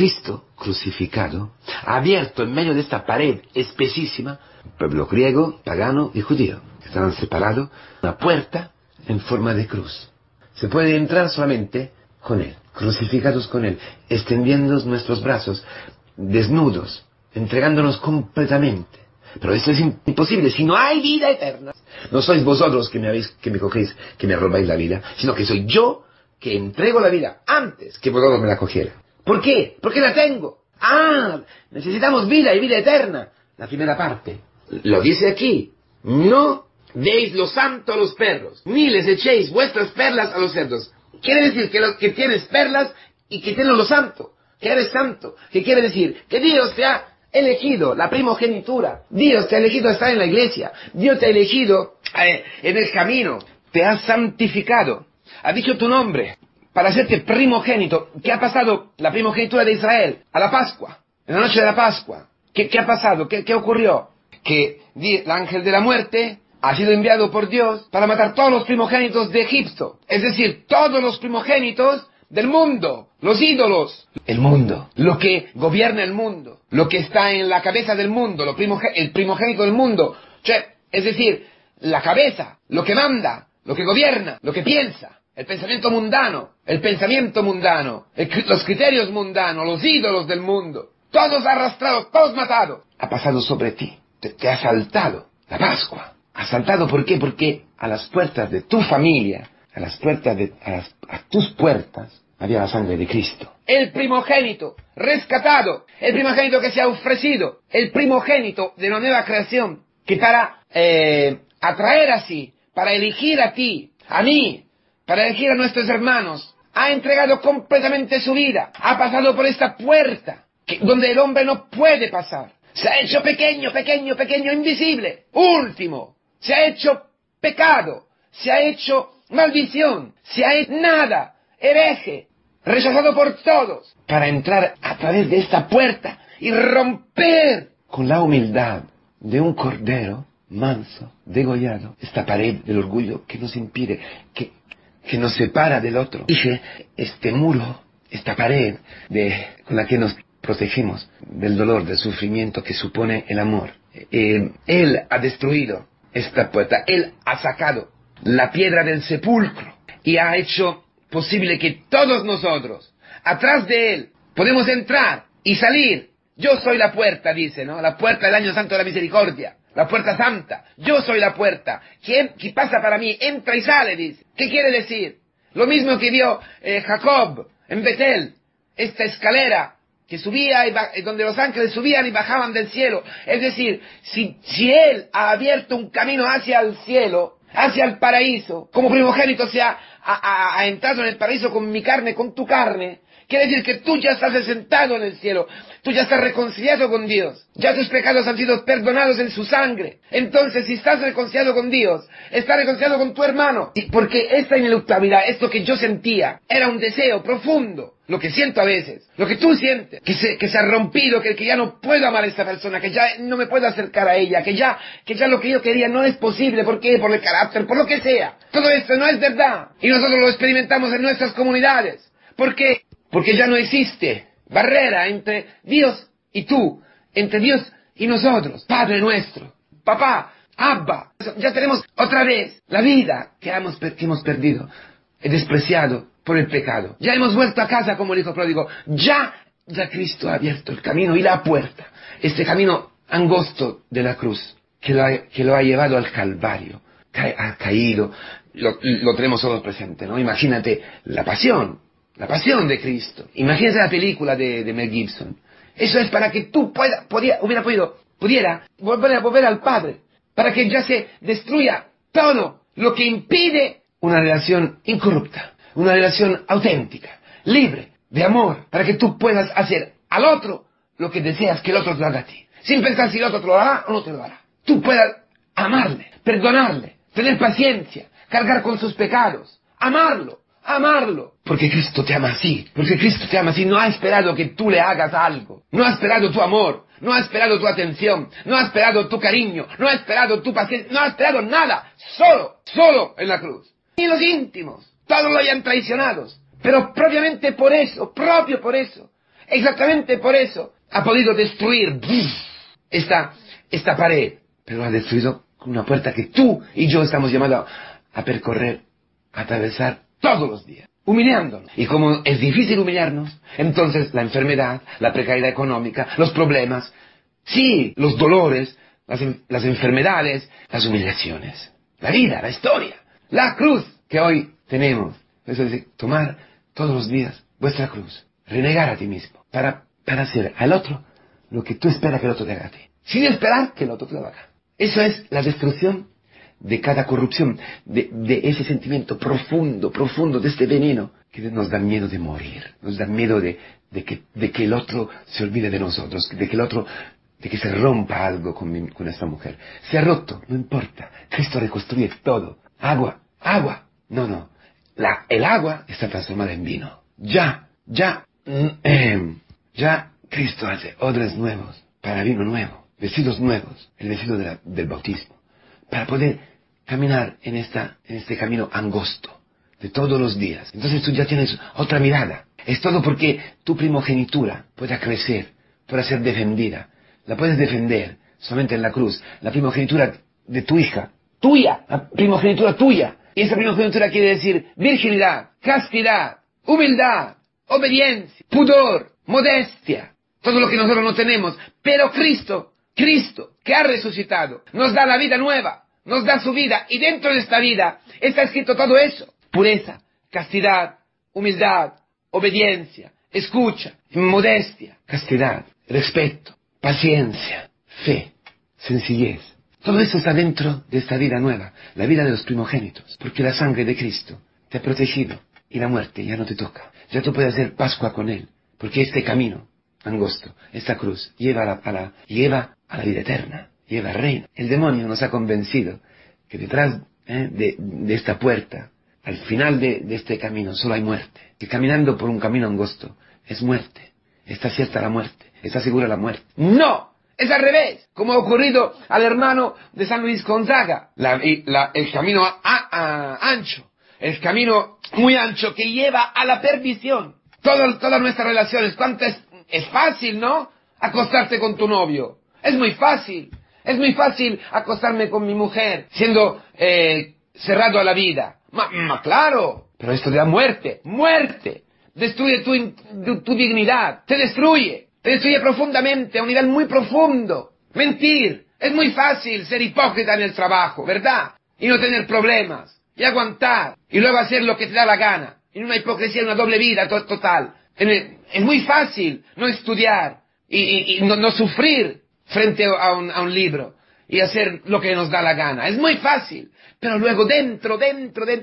Cristo crucificado, abierto en medio de esta pared espesísima, pueblo griego, pagano y judío, que estaban separados, una puerta en forma de cruz. Se puede entrar solamente con Él, crucificados con Él, extendiendo nuestros brazos, desnudos, entregándonos completamente. Pero eso es imposible, si no hay vida eterna. No sois vosotros que me cogéis, que me robáis la vida, sino que soy yo que entrego la vida antes que vosotros me la cogiera. ¿Por qué? Porque la tengo. Necesitamos vida y vida eterna. La primera parte. Lo dice aquí. No deis lo santo a los perros, ni les echéis vuestras perlas a los cerdos. Quiere decir que tienes perlas y que tienes lo santo, que eres santo. ¿Qué quiere decir? Que Dios te ha elegido la primogenitura. Dios te ha elegido a estar en la iglesia. Dios te ha elegido en el camino. Te ha santificado. Ha dicho tu nombre para hacerte primogénito. ¿Qué ha pasado? La primogenitura de Israel a la Pascua, en la noche de la Pascua. ¿Qué ha pasado? ¿Qué ocurrió? Que el ángel de la muerte ha sido enviado por Dios para matar todos los primogénitos de Egipto. Es decir, todos los primogénitos del mundo, los ídolos, el mundo, lo que gobierna el mundo, lo que está en la cabeza del mundo, el primogénito del mundo, es decir, la cabeza, lo que manda, lo que gobierna, lo que piensa, el pensamiento mundano, los criterios mundanos, los ídolos del mundo, todos arrastrados, todos matados, ha pasado sobre ti, te ha asaltado la Pascua. Asaltado, ¿por qué? Porque a las puertas de tu familia, a tus puertas, había la sangre de Cristo. El primogénito rescatado, el primogénito que se ha ofrecido, el primogénito de la nueva creación, que para atraer así, para elegir a ti, a mí, para elegir a nuestros hermanos, ha entregado completamente su vida, ha pasado por esta puerta, donde el hombre no puede pasar. Se ha hecho pequeño, pequeño, pequeño, invisible, último. Se ha hecho pecado, se ha hecho maldición, se ha hecho nada, hereje, rechazado por todos, para entrar a través de esta puerta y romper con la humildad de un cordero manso, degollado, esta pared del orgullo que nos impide, que nos separa del otro. Dije, este muro, esta pared con la que nos protegimos del dolor, del sufrimiento que supone el amor. Él ha destruido esta puerta, Él ha sacado la piedra del sepulcro y ha hecho posible que todos nosotros, atrás de Él, podemos entrar y salir. Yo soy la puerta, dice, ¿no? La puerta del año santo de la misericordia, la puerta santa. Yo soy la puerta. Quien pasa para mí, entra y sale, dice. ¿Qué quiere decir? Lo mismo que vio Jacob en Betel, esta escalera que subía donde los ángeles subían y bajaban del cielo. Es decir, si Él ha abierto un camino hacia el cielo, hacia el paraíso, como primogénito se ha entrado en el paraíso con mi carne, con tu carne, quiere decir que tú ya estás sentado en el cielo, tú ya estás reconciliado con Dios, ya tus pecados han sido perdonados en su sangre. Entonces, si estás reconciliado con Dios, estás reconciliado con tu hermano, porque esta ineluctabilidad, esto que yo sentía, era un deseo profundo, lo que siento a veces, lo que tú sientes, que se ha rompido, que ya no puedo amar a esta persona, que ya no me puedo acercar a ella, que ya lo que yo quería no es posible, porque por el carácter, por lo que sea. Todo esto no es verdad. Y nosotros lo experimentamos en nuestras comunidades. ¿Por qué? Porque ya no existe barrera entre Dios y tú, entre Dios y nosotros. Padre nuestro, papá, Abba. Ya tenemos otra vez la vida que hemos perdido, despreciado por el pecado. Ya hemos vuelto a casa como el hijo pródigo. Ya Cristo ha abierto el camino y la puerta. Este camino angosto de la cruz que lo ha llevado al Calvario. Ha caído. Lo tenemos todos presente, ¿no? Imagínate la pasión de Cristo. Imagínate la película de Mel Gibson. Eso es para que tú pudiera volver al Padre, para que ya se destruya todo lo que impide una relación incorrupta, una relación auténtica, libre, de amor, para que tú puedas hacer al otro lo que deseas que el otro te haga a ti, sin pensar si el otro te lo hará o no te lo hará. Tú puedas amarle, perdonarle, tener paciencia, cargar con sus pecados, amarlo, porque Cristo te ama así, no ha esperado que tú le hagas algo, no ha esperado tu amor, no ha esperado tu atención, no ha esperado tu cariño, no ha esperado tu paciencia, no ha esperado nada, solo en la cruz. Ni los íntimos, todos lo hayan traicionados, pero propio por eso, Exactamente por eso ha podido destruir esta pared, pero ha destruido una puerta que tú y yo estamos llamados a percorrer, a atravesar todos los días, humillándonos. Y como es difícil humillarnos, entonces la enfermedad, la precariedad económica, los problemas, sí, los dolores, las enfermedades, las humillaciones, la vida, la historia, la cruz que hoy tenemos. Eso es decir, tomar todos los días vuestra cruz, renegar a ti mismo, para hacer al otro lo que tú esperas que el otro te haga a ti, sin esperar que el otro te lo haga. Eso es la destrucción de cada corrupción, de ese sentimiento profundo, de este veneno que nos da miedo de morir, nos da miedo de que el otro se olvide de nosotros, de que se rompa algo con esta mujer. Se ha roto, no importa, Cristo reconstruye todo. Agua, no, el agua está transformada en vino. Ya Cristo hace odres nuevos, para vino nuevo, vestidos nuevos, el vestido del bautismo, para poder caminar en este camino angosto de todos los días. Entonces tú ya tienes otra mirada. Es todo porque tu primogenitura pueda crecer, pueda ser defendida. La puedes defender solamente en la cruz. La primogenitura de tu hija, tuya, la primogenitura tuya. Y esa primogenitura quiere decir virginidad, castidad, humildad, obediencia, pudor, modestia. Todo lo que nosotros no tenemos. Pero Cristo, que ha resucitado, nos da la vida nueva, nos da su vida, y dentro de esta vida está escrito todo eso: pureza, castidad, humildad, obediencia, escucha, modestia, castidad, respeto, paciencia, fe, sencillez. Todo eso está dentro de esta vida nueva, la vida de los primogénitos, porque la sangre de Cristo te ha protegido y la muerte ya no te toca. Ya tú puedes hacer Pascua con Él, porque este camino angosto, esta cruz, lleva a la vida eterna, lleva al reino. El demonio nos ha convencido que detrás de esta puerta, al final de este camino, solo hay muerte. Que caminando por un camino angosto es muerte. Está cierta la muerte, está segura la muerte. ¡No! Es al revés, como ha ocurrido al hermano de San Luis Gonzaga. El camino ancho, el camino muy ancho que lleva a la perdición. Todas nuestras relaciones, es fácil, ¿no? Acostarte con tu novio. Es muy fácil acostarme con mi mujer, siendo cerrado a la vida. Claro, pero esto te da muerte. Destruye tu dignidad, te destruye profundamente, a un nivel muy profundo. Mentir, es muy fácil ser hipócrita en el trabajo, ¿verdad? Y no tener problemas, y aguantar, y luego hacer lo que te da la gana. En una hipocresía, en una doble vida total. Es muy fácil no estudiar y no sufrir frente a un libro y hacer lo que nos da la gana. Es muy fácil, pero luego dentro,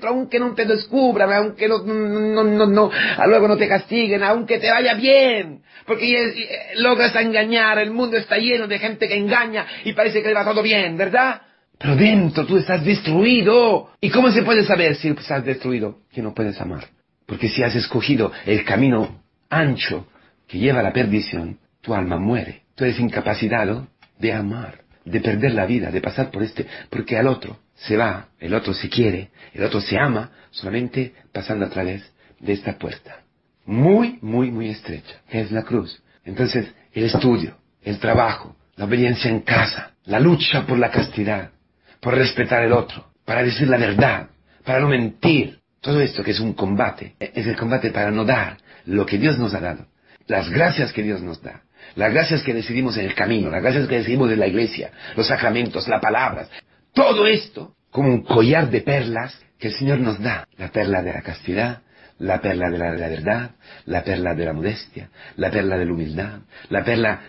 aunque no te descubran, aunque no, luego no te castiguen, aunque te vaya bien, porque logras engañar, el mundo está lleno de gente que engaña y parece que le va todo bien, ¿verdad? Pero dentro tú estás destruido. ¿Y cómo se puede saber si estás destruido? Que no puedes amar. Porque si has escogido el camino ancho que lleva a la perdición, tu alma muere. Tú eres incapacitado de amar, de perder la vida, de pasar por porque al otro se va, el otro se quiere, el otro se ama, solamente pasando a través de esta puerta. Muy, muy, muy estrecha, que es la cruz. Entonces, el estudio, el trabajo, la obediencia en casa, la lucha por la castidad, por respetar al otro, para decir la verdad, para no mentir. Todo esto que es un combate, es el combate para no dar lo que Dios nos ha dado, las gracias que Dios nos da, las gracias que recibimos en el camino, las gracias que recibimos de la iglesia, los sacramentos, las palabras, todo esto como un collar de perlas que el Señor nos da, la perla de la castidad, la perla de la verdad, la perla de la modestia, la perla de la humildad, la perla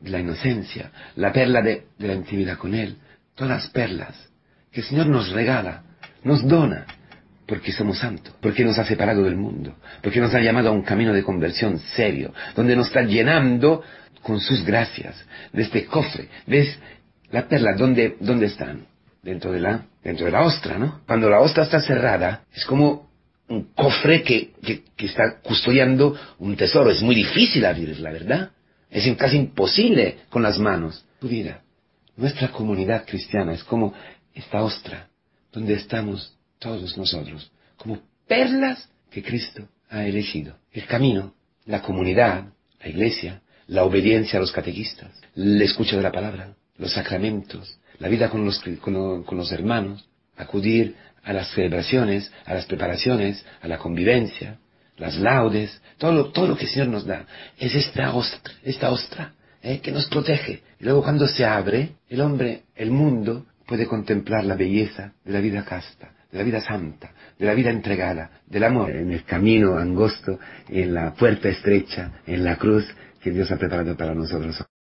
de la inocencia, la perla de la intimidad con Él, todas las perlas que el Señor nos regala, nos dona, porque somos santos, porque nos ha separado del mundo, porque nos ha llamado a un camino de conversión serio, donde nos está llenando con sus gracias, de este cofre. ¿Ves? La perla, ¿dónde están? Dentro de la ostra, ¿no? Cuando la ostra está cerrada, es como un cofre que está custodiando un tesoro. Es muy difícil abrirla, ¿verdad? Es casi imposible con las manos. Tu vida, nuestra comunidad cristiana, es como esta ostra, donde estamos todos nosotros, como perlas que Cristo ha elegido. El camino, la comunidad, la iglesia, la obediencia a los catequistas, el escucha de la palabra, los sacramentos, la vida con los hermanos, acudir a las celebraciones, a las preparaciones, a la convivencia, las laudes, todo lo que el Señor nos da. Es esta ostra que nos protege. Y luego cuando se abre, el hombre, el mundo, puede contemplar la belleza de la vida casta, de la vida santa, de la vida entregada, del amor. En el camino angosto, en la puerta estrecha, en la cruz que Dios ha preparado para nosotros.